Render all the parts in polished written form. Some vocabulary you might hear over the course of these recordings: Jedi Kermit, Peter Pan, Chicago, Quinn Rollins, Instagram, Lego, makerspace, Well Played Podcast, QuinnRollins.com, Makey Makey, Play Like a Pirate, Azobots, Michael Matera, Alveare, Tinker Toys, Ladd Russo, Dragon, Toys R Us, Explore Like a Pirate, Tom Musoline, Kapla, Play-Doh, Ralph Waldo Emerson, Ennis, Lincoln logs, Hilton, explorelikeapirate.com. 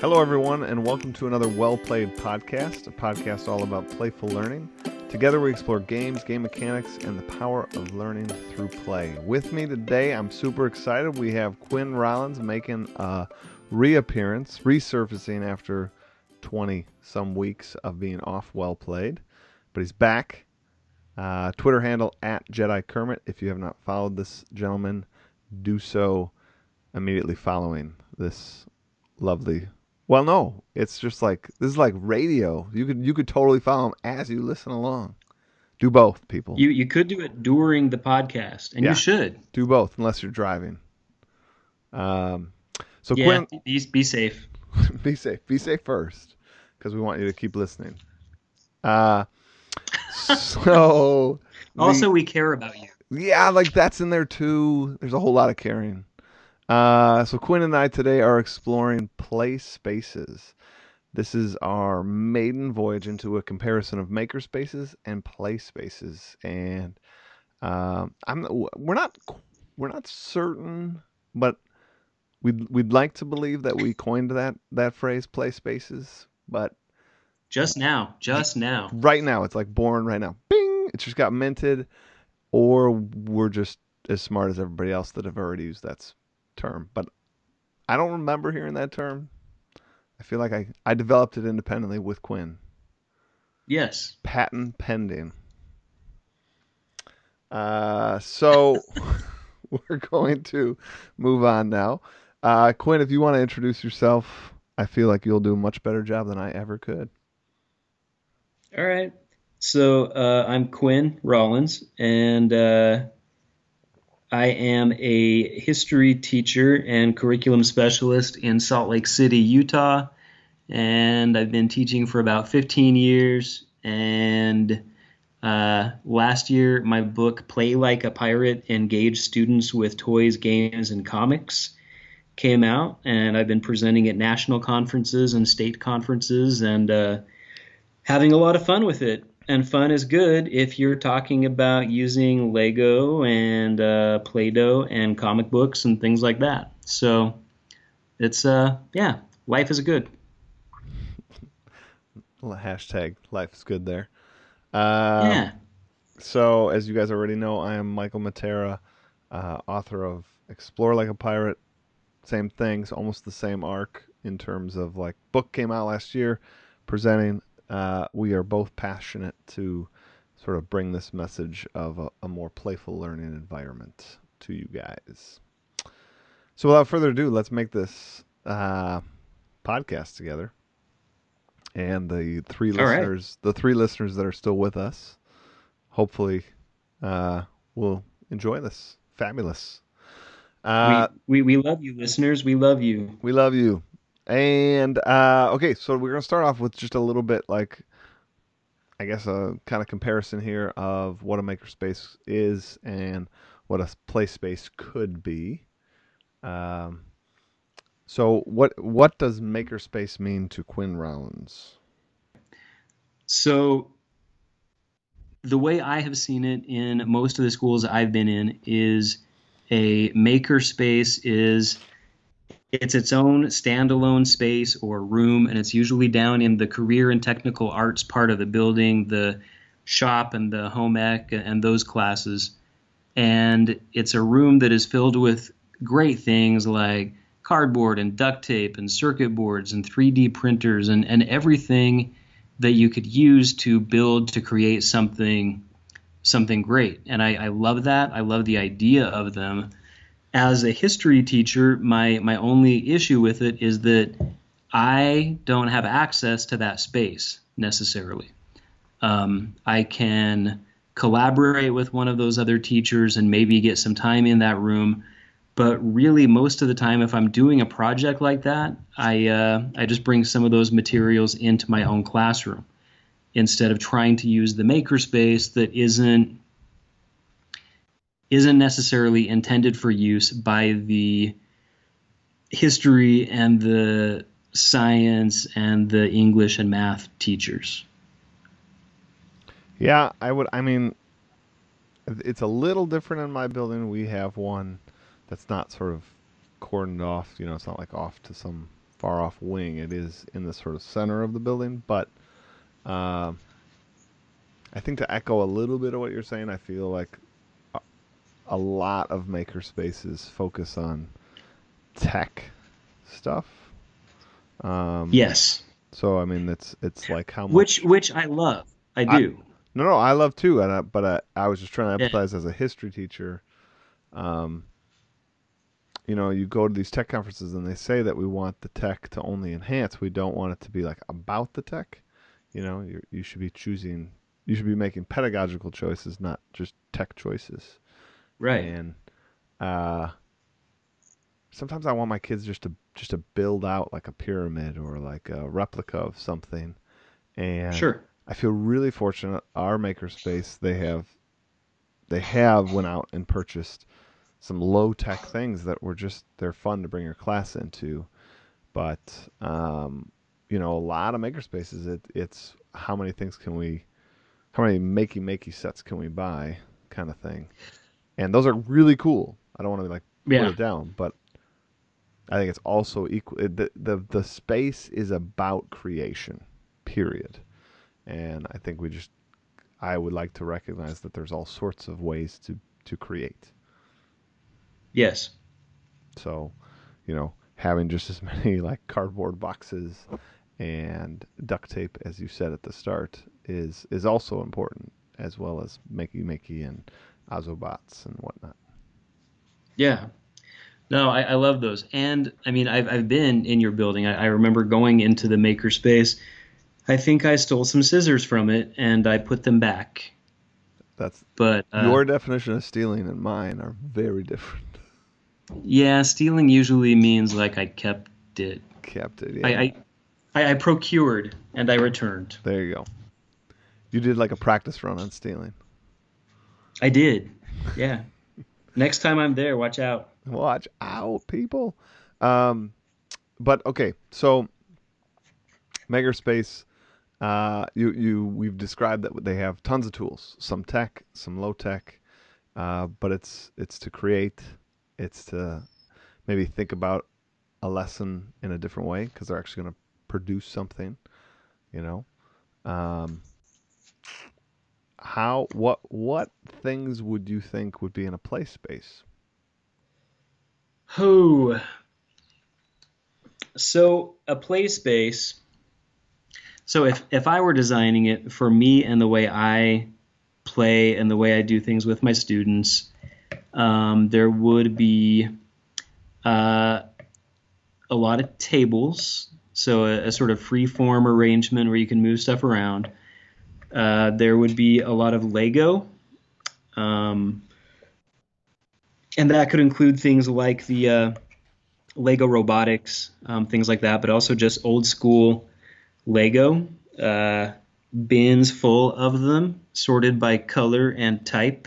Hello, everyone, and welcome to another Well Played Podcast, a podcast all about playful learning. Together we explore games, game mechanics, and the power of learning through play. With me today, I'm super excited. We have Quinn Rollins making a reappearance, resurfacing after 20-some weeks of being off Well Played. But he's back. Twitter handle at Jedi Kermit. If you have not followed this gentleman, do so immediately following this lovely... Well, no, it's just like, this is like radio. You could totally follow them as you listen along. Do both, people. You could do it during the podcast, and yeah, you should. Do both, unless you're driving. Quinn, be safe. Be safe. Be safe first, because we want you to keep listening. Also, we care about you. Yeah, like that's in there too. There's a whole lot of caring. So Quinn and I today are exploring play spaces. This is our maiden voyage into a comparison of maker spaces and play spaces, and we're not certain, but we'd like to believe that we coined that phrase, play spaces. But just now, right now, it's like born right now. Bing! It just got minted, or we're just as smart as everybody else that have already used that term, but I don't remember hearing that term. I feel like I developed it independently with Quinn. Yes. Patent pending. So we're going to move on now. Quinn, if you want to introduce yourself, I feel like you'll do a much better job than I ever could. All right. So I'm Quinn Rollins, and I am a history teacher and curriculum specialist in Salt Lake City, Utah, and I've been teaching for about 15 years, and last year my book, Play Like a Pirate, Engage Students with Toys, Games, and Comics came out, and I've been presenting at national conferences and state conferences and having a lot of fun with it. And fun is good if you're talking about using Lego and Play-Doh and comic books and things like that. So it's, life is good. Hashtag life is good there. Yeah. So as you guys already know, I am Michael Matera, author of Explore Like a Pirate. Same things, almost the same arc in terms of like book came out last year, presenting. We are both passionate to sort of bring this message of a more playful learning environment to you guys. So without further ado, let's make this podcast together. And the three listeners that are still with us, hopefully will enjoy this. Fabulous. We love you, listeners. We love you. We love you. And, okay, so we're going to start off with just a little bit like, I guess, a kind of comparison here of what a makerspace is and what a play space could be. So what does makerspace mean to Quinn Rollins? So the way I have seen it in most of the schools I've been in is a makerspace is... It's its own standalone space or room, and it's usually down in the career and technical arts part of the building, the shop and the home ec and those classes. And it's a room that is filled with great things like cardboard and duct tape and circuit boards and 3D printers and everything that you could use to build to create something great. And I love that. I love the idea of them. As a history teacher, my only issue with it is that I don't have access to that space necessarily. I can collaborate with one of those other teachers and maybe get some time in that room, but really most of the time if I'm doing a project like that, I just bring some of those materials into my own classroom instead of trying to use the makerspace that isn't necessarily intended for use by the history and the science and the English and math teachers. Yeah, I mean, it's a little different in my building. We have one that's not sort of cordoned off, you know, it's not like off to some far off wing. It is in the sort of center of the building, but I think to echo a little bit of what you're saying, I feel like a lot of maker spaces focus on tech stuff. Yes. So I mean, it's like how much which I love. I do. No, I love too, and I was just trying to empathize as a history teacher. You know, you go to these tech conferences and they say that we want the tech to only enhance. We don't want it to be like about the tech. You know, you should be choosing. You should be making pedagogical choices, not just tech choices. Right. And sometimes I want my kids just to build out like a pyramid or like a replica of something. And sure. I feel really fortunate. Our makerspace, they have went out and purchased some low tech things that were just, they're fun to bring your class into. But, you know, a lot of makerspaces, it's how many things can we, how many Makey Makey sets can we buy kind of thing. And those are really cool. I don't want to put it down, but I think it's also equal. The space is about creation, period. And I think I would like to recognize that there's all sorts of ways to create. Yes. So, you know, having just as many like cardboard boxes and duct tape, as you said at the start, is also important, as well as Makey Makey and Azobots and whatnot. Yeah. No, I love those. And I mean, I've been in your building. I remember going into the makerspace. I think I stole some scissors from it and I put them back. Your definition of stealing and mine are very different. Yeah, stealing usually means like I kept it. Kept it, yeah. I procured and I returned. There you go. You did like a practice run on stealing. I did, yeah. Next time I'm there, watch out. Watch out, people. But okay, so makerspace. We've described that they have tons of tools, some tech, some low tech, but it's to create, it's to maybe think about a lesson in a different way because they're actually going to produce something, you know. What things would you think would be in a play space? Oh, so a play space. So if I were designing it for me and the way I play and the way I do things with my students, there would be a lot of tables, so a sort of free-form arrangement where you can move stuff around. There would be a lot of Lego, and that could include things like the Lego robotics, things like that, but also just old-school Lego, bins full of them, sorted by color and type,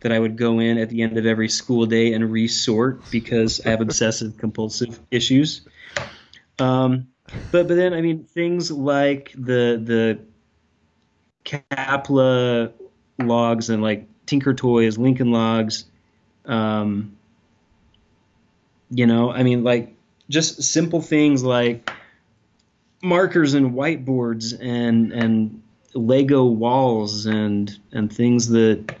that I would go in at the end of every school day and resort because I have obsessive compulsive issues. But then, I mean, things like the Kapla logs and like Tinker Toys, Lincoln logs, you know, I mean, like just simple things like markers and whiteboards and Lego walls and things that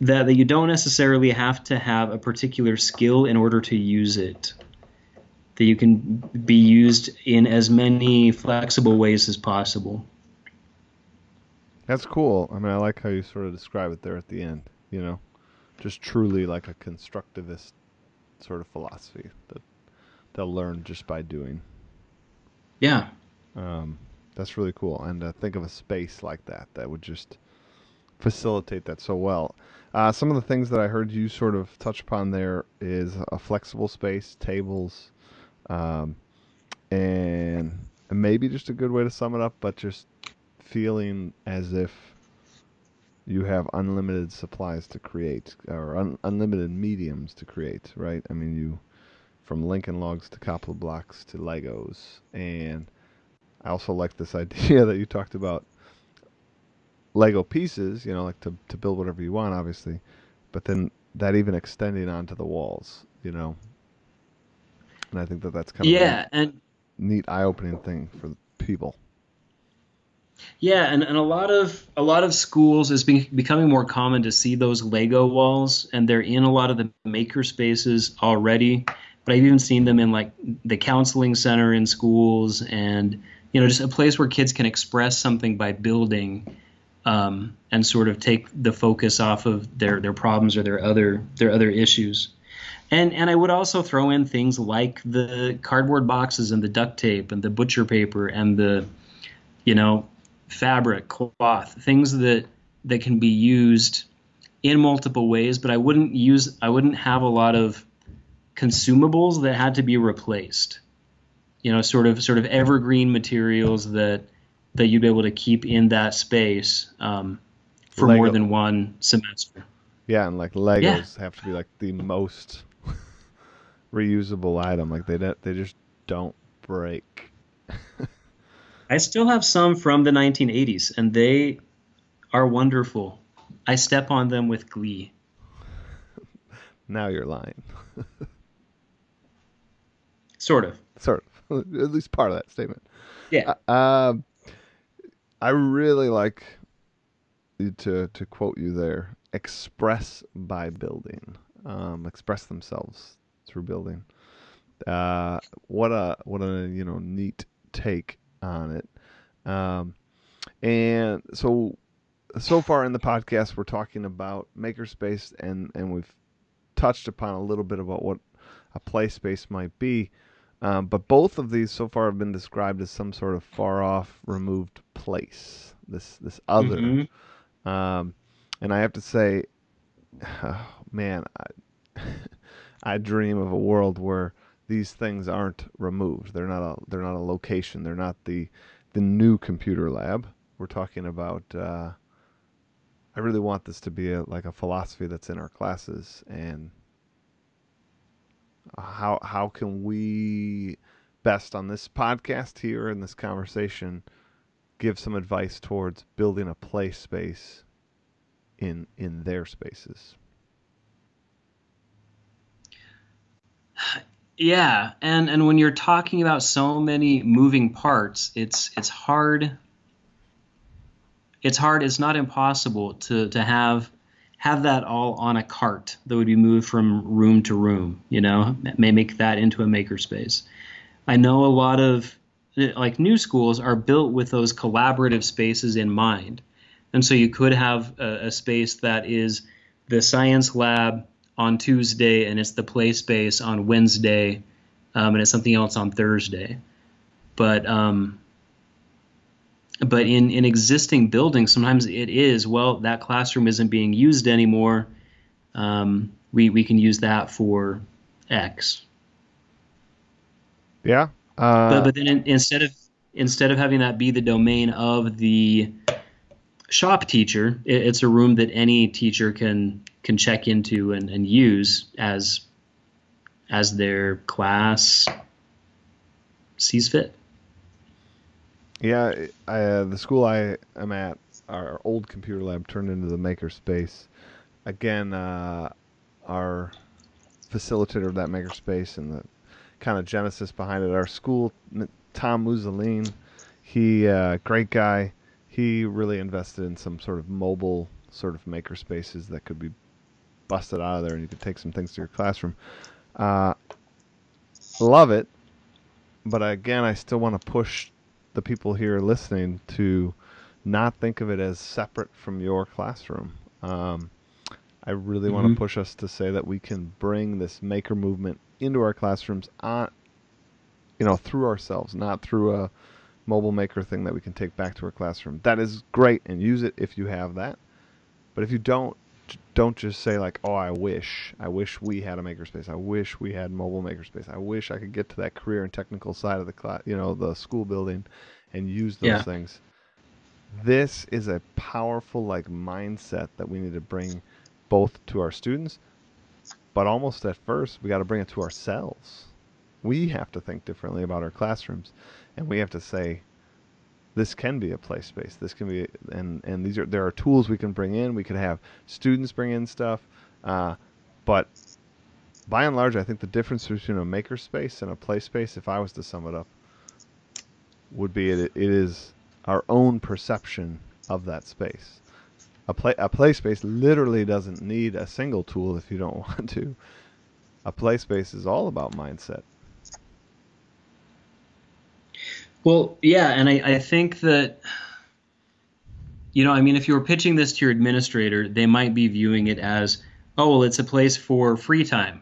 you don't necessarily have to have a particular skill in order to use it. That you can be used in as many flexible ways as possible. That's cool. I mean, I like how you sort of describe it there at the end, you know, just truly like a constructivist sort of philosophy that they'll learn just by doing. Yeah. That's really cool. And think of a space like that would just facilitate that so well. Some of the things that I heard you sort of touch upon there is a flexible space, tables, and maybe just a good way to sum it up, but just feeling as if you have unlimited supplies to create or unlimited mediums to create, right? I mean, from Lincoln logs to Kapla blocks to Legos. And I also like this idea that you talked about Lego pieces, you know, like to build whatever you want, obviously, but then that even extending onto the walls, you know. And I think that that's kind of a neat eye-opening thing for people. Yeah, and a lot of schools, it's becoming more common to see those Lego walls, and they're in a lot of the maker spaces already. But I've even seen them in like the counseling center in schools, and just a place where kids can express something by building, and sort of take the focus off of their problems or their other issues. And I would also throw in things like the cardboard boxes and the duct tape and the butcher paper and the fabric, cloth, things that can be used in multiple ways, but I wouldn't have a lot of consumables that had to be replaced. Sort of evergreen materials that you'd be able to keep in that space for Lego. More than one semester. Yeah, and like Legos have to be like the most reusable item. Like they just don't break. I still have some from the 1980s, and they are wonderful. I step on them with glee. Now you're lying. Sort of. At least part of that statement. Yeah. I really like to quote you there. Express by building. Express themselves through building. What a neat take on it. And so far in the podcast, we're talking about makerspace, and we've touched upon a little bit about what a play space might be. But both of these so far have been described as some sort of far off, removed place. This other, and I have to say, oh, man, I dream of a world where these things aren't removed. They're not a location. They're not the new computer lab. We're talking about. I really want this to be like a philosophy that's in our classes, and how can we best on this podcast here in this conversation give some advice towards building a play space in their spaces. Yeah, and when you're talking about so many moving parts, it's hard. It's hard. It's not impossible to have that all on a cart that would be moved from room to room. That may make that into a makerspace. I know a lot of new schools are built with those collaborative spaces in mind, and so you could have a space that is the science lab on Tuesday, and it's the play space on Wednesday, and it's something else on Thursday. But in existing buildings, sometimes it is, well, that classroom isn't being used anymore. We can use that for X. Yeah. But then instead of having that be the domain of the shop teacher, it's a room that any teacher can check into and use as their class sees fit. Yeah, the school I am at, our old computer lab turned into the makerspace. Again, our facilitator of that makerspace and the kind of genesis behind it, our school, Tom Musoline, great guy. He really invested in some sort of mobile sort of makerspaces that could be busted out of there, and you could take some things to your classroom. Love it, but again, I still want to push the people here listening to not think of it as separate from your classroom. I really want to push us to say that we can bring this maker movement into our classrooms on, through ourselves, not through a mobile maker thing that we can take back to our classroom. That is great, and use it if you have that. But if you don't just say like, oh, I wish we had a makerspace. I wish we had mobile makerspace. I wish I could get to that career and technical side of the class, the school building, and use those things. This is a powerful mindset that we need to bring both to our students, but almost at first we got to bring it to ourselves. We have to think differently about our classrooms, and we have to say, this can be a play space. This can be, and there are tools we can bring in. We could have students bring in stuff, but by and large, I think the difference between a maker space and a play space, if I was to sum it up, would be it is our own perception of that space. A play space literally doesn't need a single tool if you don't want to. A play space is all about mindset. Well, yeah, and I think that, you know, I mean, if you were pitching this to your administrator, they might be viewing it as, oh, well, it's a place for free time.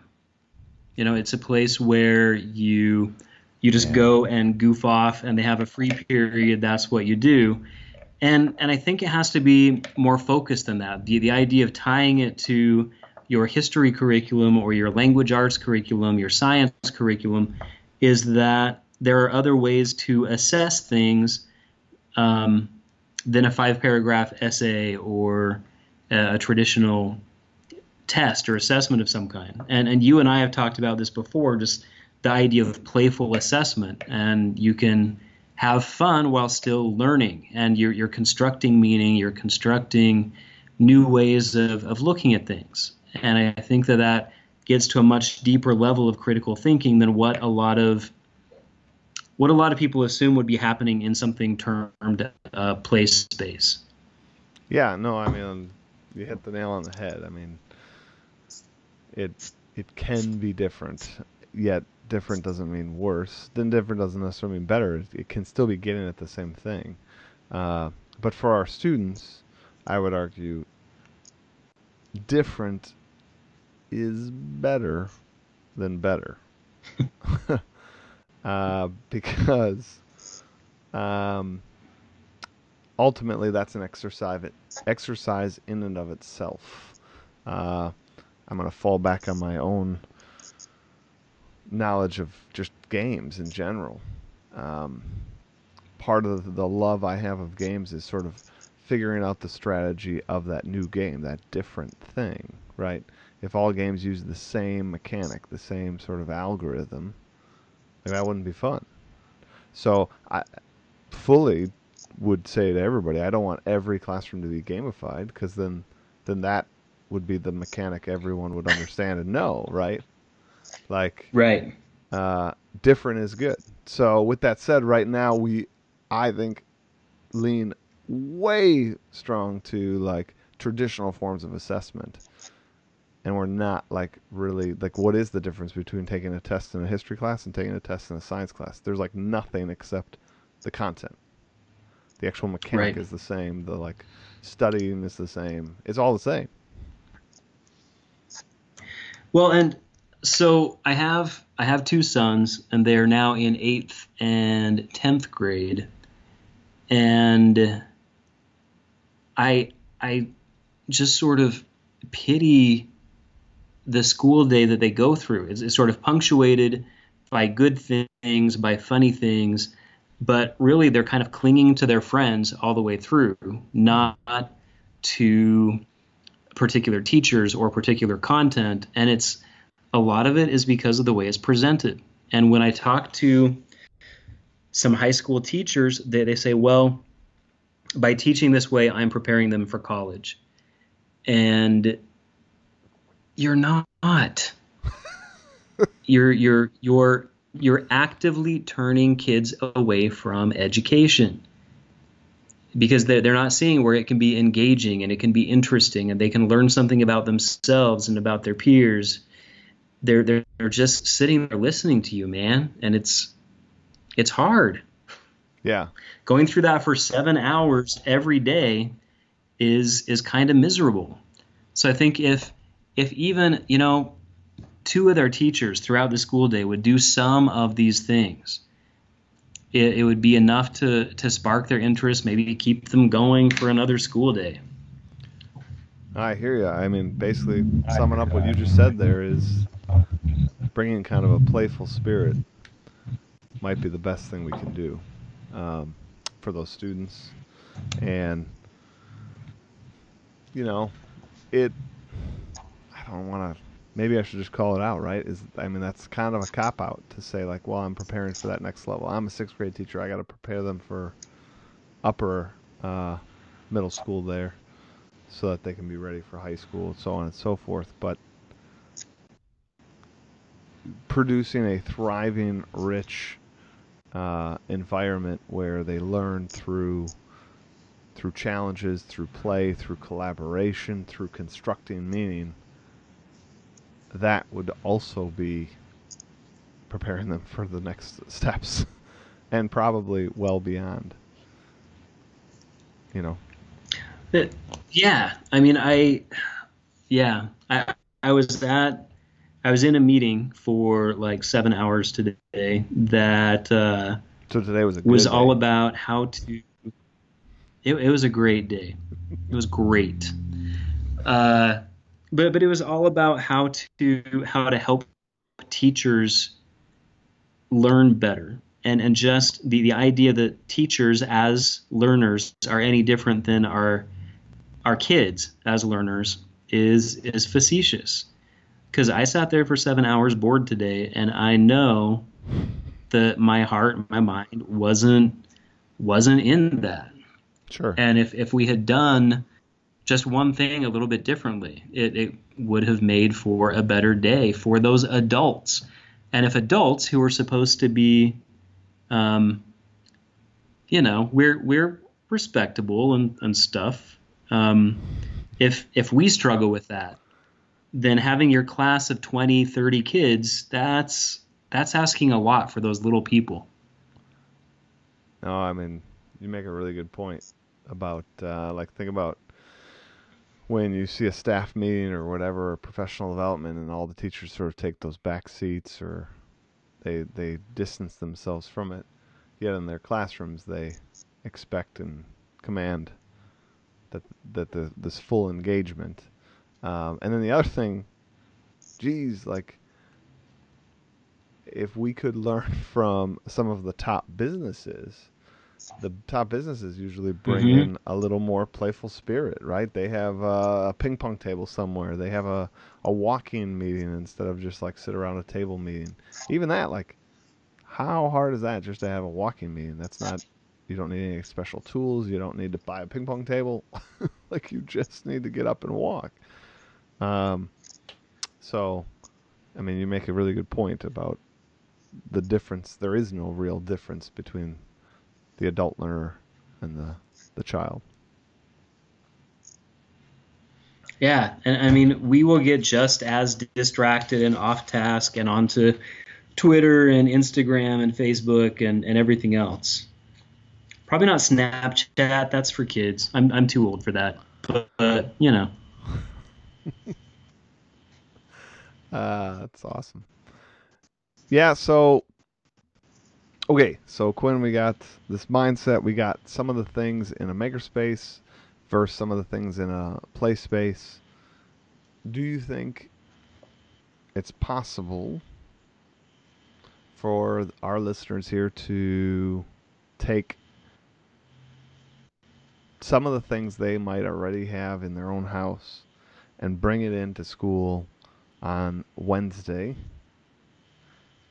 You know, it's a place where you just go and goof off, and they have a free period. That's what you do. And I think it has to be more focused than that. The idea of tying it to your history curriculum or your language arts curriculum, your science curriculum, is that there are other ways to assess things than a 5-paragraph essay or a traditional test or assessment of some kind. And you and I have talked about this before, just the idea of playful assessment. And you can have fun while still learning. And you're constructing meaning, you're constructing new ways of looking at things. And I think that gets to a much deeper level of critical thinking than what a lot of people assume would be happening in something termed play space. Yeah, no, I mean, you hit the nail on the head. I mean, it can be different, yet different doesn't mean worse. Then different doesn't necessarily mean better. It can still be getting at the same thing. But for our students, I would argue different is better than better. Because ultimately that's an exercise in and of itself. I'm going to fall back on my own knowledge of just games in general. Part of the love I have of games is sort of figuring out the strategy of that new game, that different thing, right? If all games use the same mechanic, the same sort of algorithm, that wouldn't be fun. So I fully would say to everybody, I don't want every classroom to be gamified, because then that would be the mechanic everyone would understand and know, right? Like, right. Different is good. So with that said, right now I think lean way strong to like traditional forms of assessment. And we're not like really like, what is the difference between taking a test in a history class and taking a test in a science class? There's like nothing except the content. The actual mechanic right. is the same. The like studying is the same. It's all the same. Well, and so I have two sons, and they are now in 8th and 10th grade, and I just sort of pity the school day that they go through. It's sort of punctuated by good things, by funny things, but really they're kind of clinging to their friends all the way through, not to particular teachers or particular content. And it's a lot of it is because of the way it's presented. And when I talk to some high school teachers, they say, well, by teaching this way, I'm preparing them for college. And you're not. You're actively turning kids away from education, because they're not seeing where it can be engaging and it can be interesting and they can learn something about themselves and about their peers. They're just sitting there listening to you, man, and it's hard. Yeah. Going through that for 7 hours every day is kind of miserable. So I think if even, you know, 2 of their teachers throughout the school day would do some of these things, it would be enough to spark their interest, maybe keep them going for another school day. I hear you. I mean, basically summing up what you just said there is bringing kind of a playful spirit might be the best thing we can do for those students. And, you know, I don't want to, maybe I should just call it out, right? That's kind of a cop-out to say, like, well, I'm preparing for that next level. I'm a 6th grade teacher. I got to prepare them for upper middle school there so that they can be ready for high school and so on and so forth. But producing a thriving, rich environment where they learn through challenges, through play, through collaboration, through constructing meaning, that would also be preparing them for the next steps and probably well beyond, you know. I was in a meeting for like 7 hours today that so today was a good was all day. About how to it was a great day. It was great. But it was all about how to help teachers learn better. And just the idea that teachers as learners are any different than our kids as learners is facetious. Because I sat there for 7 hours bored today, and I know that my heart, my mind wasn't in that. Sure. And if we had done just one thing a little bit differently, it would have made for a better day for those adults. And if adults who are supposed to be we're respectable and stuff. If we struggle with that, then having your class of 20, 30 kids, that's asking a lot for those little people. No, I mean, you make a really good point about, think about when you see a staff meeting or whatever, or professional development, and all the teachers sort of take those back seats or they distance themselves from it, yet in their classrooms they expect and command this full engagement. And then the other thing, if we could learn from some of the top businesses, usually bring mm-hmm. in a little more playful spirit, right? They have a ping pong table somewhere. They have a walk-in meeting instead of just sit around a table meeting. Even that, how hard is that just to have a walk-in meeting? That's not, you don't need any special tools. You don't need to buy a ping pong table. You just need to get up and walk. You make a really good point about the difference. There is no real difference between the adult learner and the child. Yeah, and we will get just as distracted and off task and onto Twitter and Instagram and Facebook and everything else. Probably not Snapchat. That's for kids. I'm too old for that. But that's awesome. Yeah. So. Okay, so Quinn, we got this mindset. We got some of the things in a makerspace versus some of the things in a play space. Do you think it's possible for our listeners here to take some of the things they might already have in their own house and bring it into school on Wednesday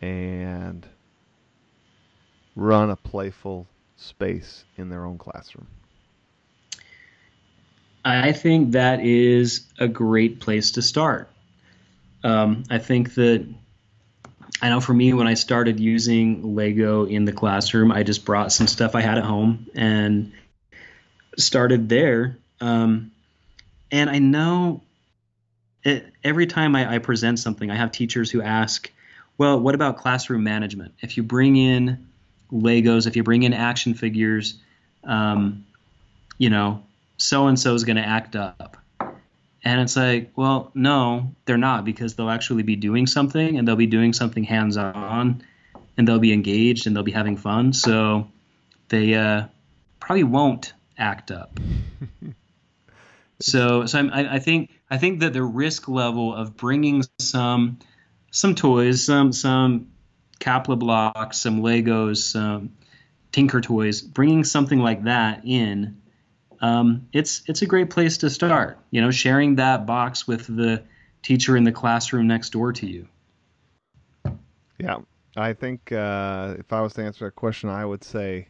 and run a playful space in their own classroom? I think that is a great place to start. I think that, I know for me, when I started using Lego in the classroom, I just brought some stuff I had at home and started there. And I know every time I present something, I have teachers who ask, well, what about classroom management? If you bring in Legos, if you bring in action figures, so-and-so is going to act up. And it's well, no, they're not, because they'll actually be doing something, and they'll be doing something hands-on, and they'll be engaged, and they'll be having fun. So they probably won't act up. I think that the risk level of bringing some toys, some Kapla blocks, some Legos, some Tinker Toys, bringing something like that in, it's a great place to start. Sharing that box with the teacher in the classroom next door to you. Yeah, I think if I was to answer that question, I would say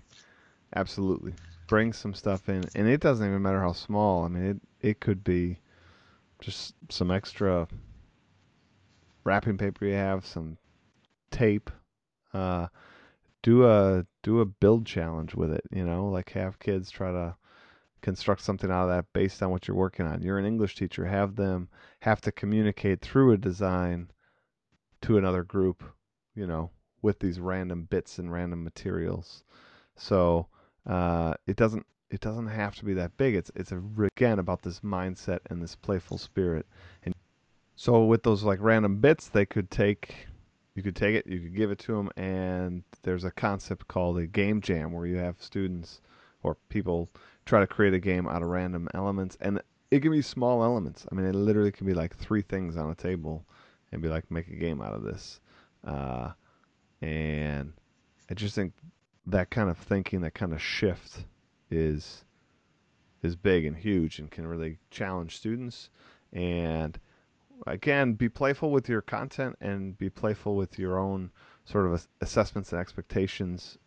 absolutely. Bring some stuff in, and it doesn't even matter how small. It could be just some extra wrapping paper you have, some tape. Do a build challenge with it, you know, like have kids try to construct something out of that based on what you're working on. You're an English teacher, have them have to communicate through a design to another group, you know, with these random bits and random materials. So it doesn't have to be that big. It's again about this mindset and this playful spirit. And so with those like random bits, you could take it, you could give it to them, and there's a concept called a game jam where you have students or people try to create a game out of random elements, and it can be small elements. I mean, it literally can be like three things on a table and be like, make a game out of this. And I just think that kind of thinking, that kind of shift is big and huge and can really challenge students. And again, be playful with your content and be playful with your own sort of assessments and expectations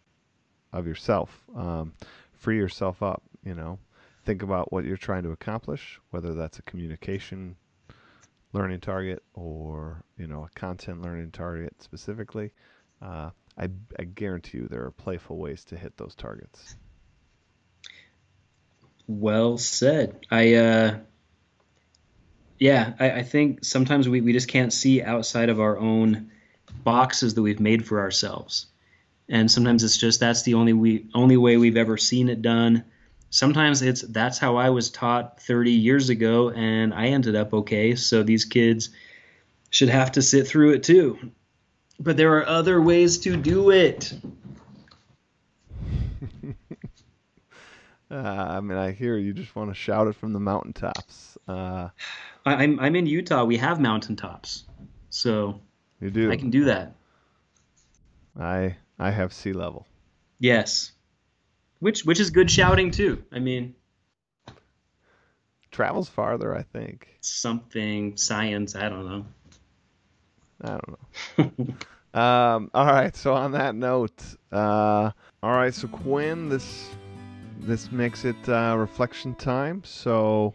of yourself. Free yourself up, you know. Think about what you're trying to accomplish, whether that's a communication learning target or, you know, a content learning target specifically. I guarantee you there are playful ways to hit those targets. Well said. I think sometimes we just can't see outside of our own boxes that we've made for ourselves. And sometimes it's just that's the only way we've ever seen it done. Sometimes it's that's how I was taught 30 years ago and I ended up okay, so these kids should have to sit through it too. But there are other ways to do it. I mean, I hear you just want to shout it from the mountaintops. I'm in Utah. We have mountaintops, so you do. I can do that. I have sea level. Yes, which is good shouting too. I mean, travels farther, I think. Something science. I don't know. All right. So on that note, all right. So Quinn, this makes it reflection time. So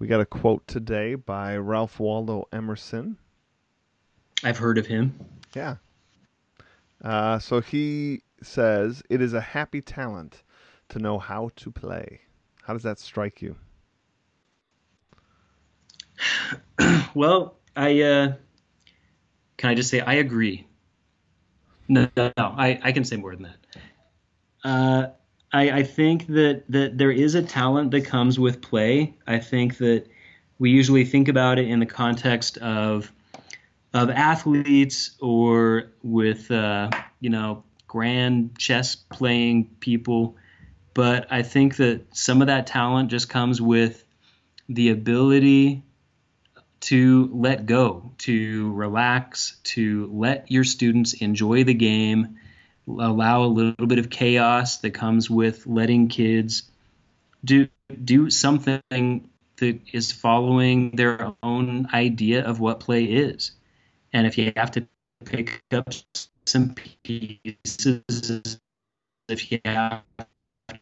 we got a quote today by Ralph Waldo Emerson. I've heard of him. Yeah. So he says, "It is a happy talent to know how to play." How does that strike you? Well, can I just say I agree? No, I can say more than that. I think that there is a talent that comes with play. I think that we usually think about it in the context of athletes or with grand chess playing people, but I think that some of that talent just comes with the ability to let go, to relax, to let your students enjoy the game. Allow a little bit of chaos that comes with letting kids do something that is following their own idea of what play is. And if you have to pick up some pieces, if you have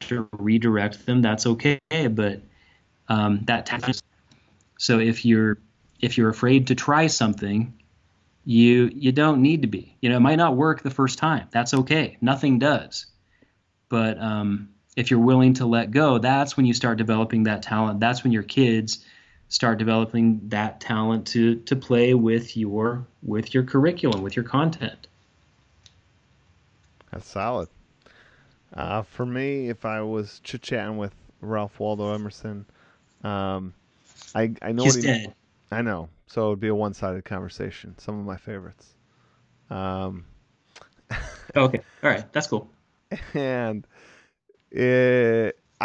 to redirect them, that's okay. But so if you're afraid to try something, You don't need to be. You know, it might not work the first time. That's okay. Nothing does. But if you're willing to let go, that's when you start developing that talent. That's when your kids start developing that talent to play with your curriculum, with your content. That's solid. For me, if I was chit-chatting with Ralph Waldo Emerson, I know he's dead. I know. So it would be a one-sided conversation. Some of my favorites. Okay. All right. That's cool. And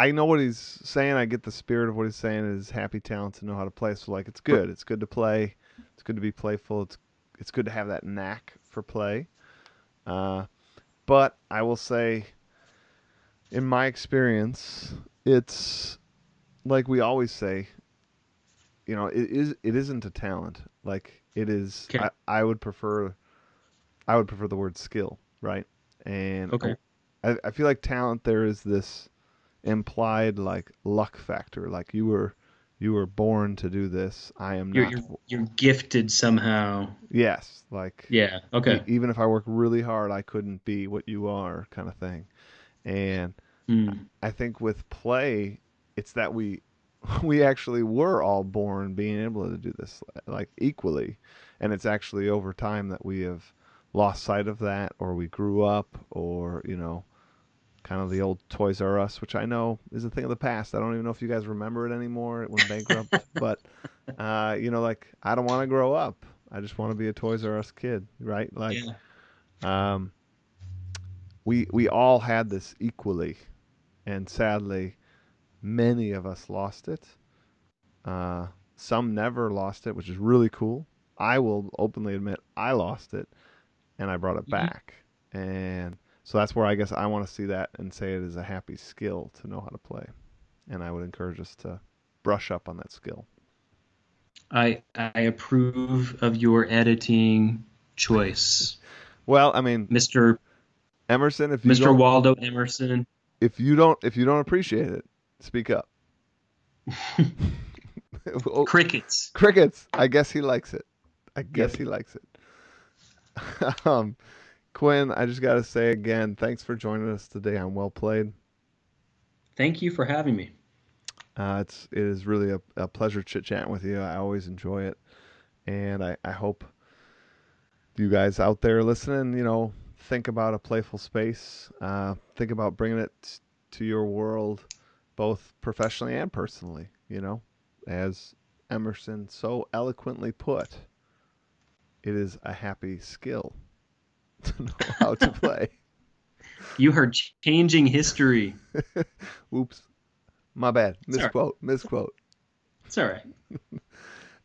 I know what he's saying. I get the spirit of what he's saying. It is happy talent to know how to play. So, like, it's good. It's good to play. It's good to be playful. It's good to have that knack for play. But I will say, in my experience, it's like we always say, you know, it isn't a talent. Like it is, okay. I would prefer the word skill, right? And okay. I feel like talent, there is this implied like luck factor. Like you were You were born to do this. I am not. You're gifted somehow. Yes. Like. Yeah. Okay. Even if I work really hard, I couldn't be what you are, kind of thing. And I think with play, it's that we actually were all born being able to do this, like, equally. And it's actually over time that we have lost sight of that, or we grew up, or, you know, kind of the old Toys R Us, which I know is a thing of the past. I don't even know if you guys remember it anymore. It went bankrupt. But, you know, like, I don't want to grow up. I just want to be a Toys R Us kid, right? Like, yeah. We all had this equally. And sadly, many of us lost it. Some never lost it, which is really cool. I will openly admit I lost it, and I brought it back. And so that's where I guess I want to see that and say it is a happy skill to know how to play. And I would encourage us to brush up on that skill. I approve of your editing choice. Well, I mean, Mr. Emerson, if you Mr. Waldo Emerson, if you don't appreciate it, speak up. Oh, crickets. I guess he likes it. He likes it. Quinn, I just got to say again, thanks for joining us today on Well Played. Thank you for having me. It is really a pleasure chit-chatting with you. I always enjoy it. And I hope you guys out there listening, you know, think about a playful space. Think about bringing it to your world, both professionally and personally, you know, as Emerson so eloquently put, it is a happy skill to know how to play. You are changing history. Oops. My bad. Misquote. It's all right.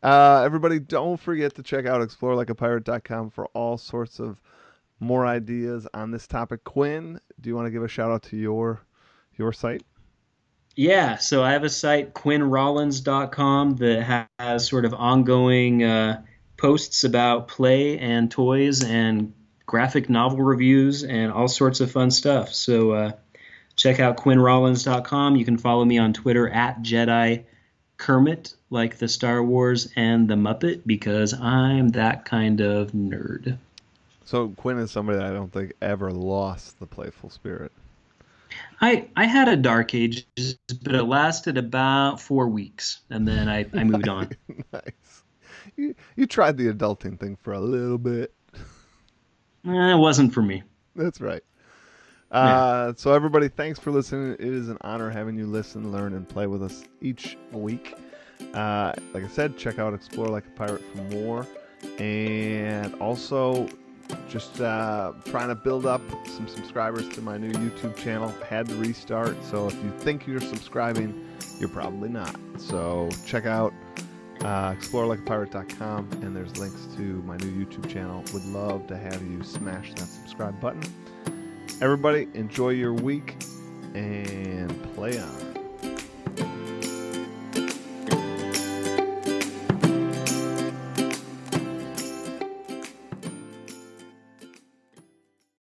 Everybody, don't forget to check out explorelikeapirate.com for all sorts of more ideas on this topic. Quinn, do you want to give a shout out to your site? Yeah, so I have a site, QuinnRollins.com, that has sort of ongoing posts about play and toys and graphic novel reviews and all sorts of fun stuff. So check out QuinnRollins.com. You can follow me on Twitter at Jedi Kermit, like the Star Wars and the Muppet, because I'm that kind of nerd. So Quinn is somebody that I don't think ever lost the playful spirit. I had a Dark Ages, but it lasted about 4 weeks, and then I moved on. Nice. You tried the adulting thing for a little bit. It wasn't for me. That's right. So everybody, thanks for listening. It is an honor having you listen, learn, and play with us each week. Like I said, check out Explore Like a Pirate for more. And also just trying to build up some subscribers to my new YouTube channel. Had to restart. So if you think you're subscribing, you're probably not. So check out explorelikeapirate.com, and there's links to my new YouTube channel. Would love to have you smash that subscribe button. Everybody, enjoy your week and play on.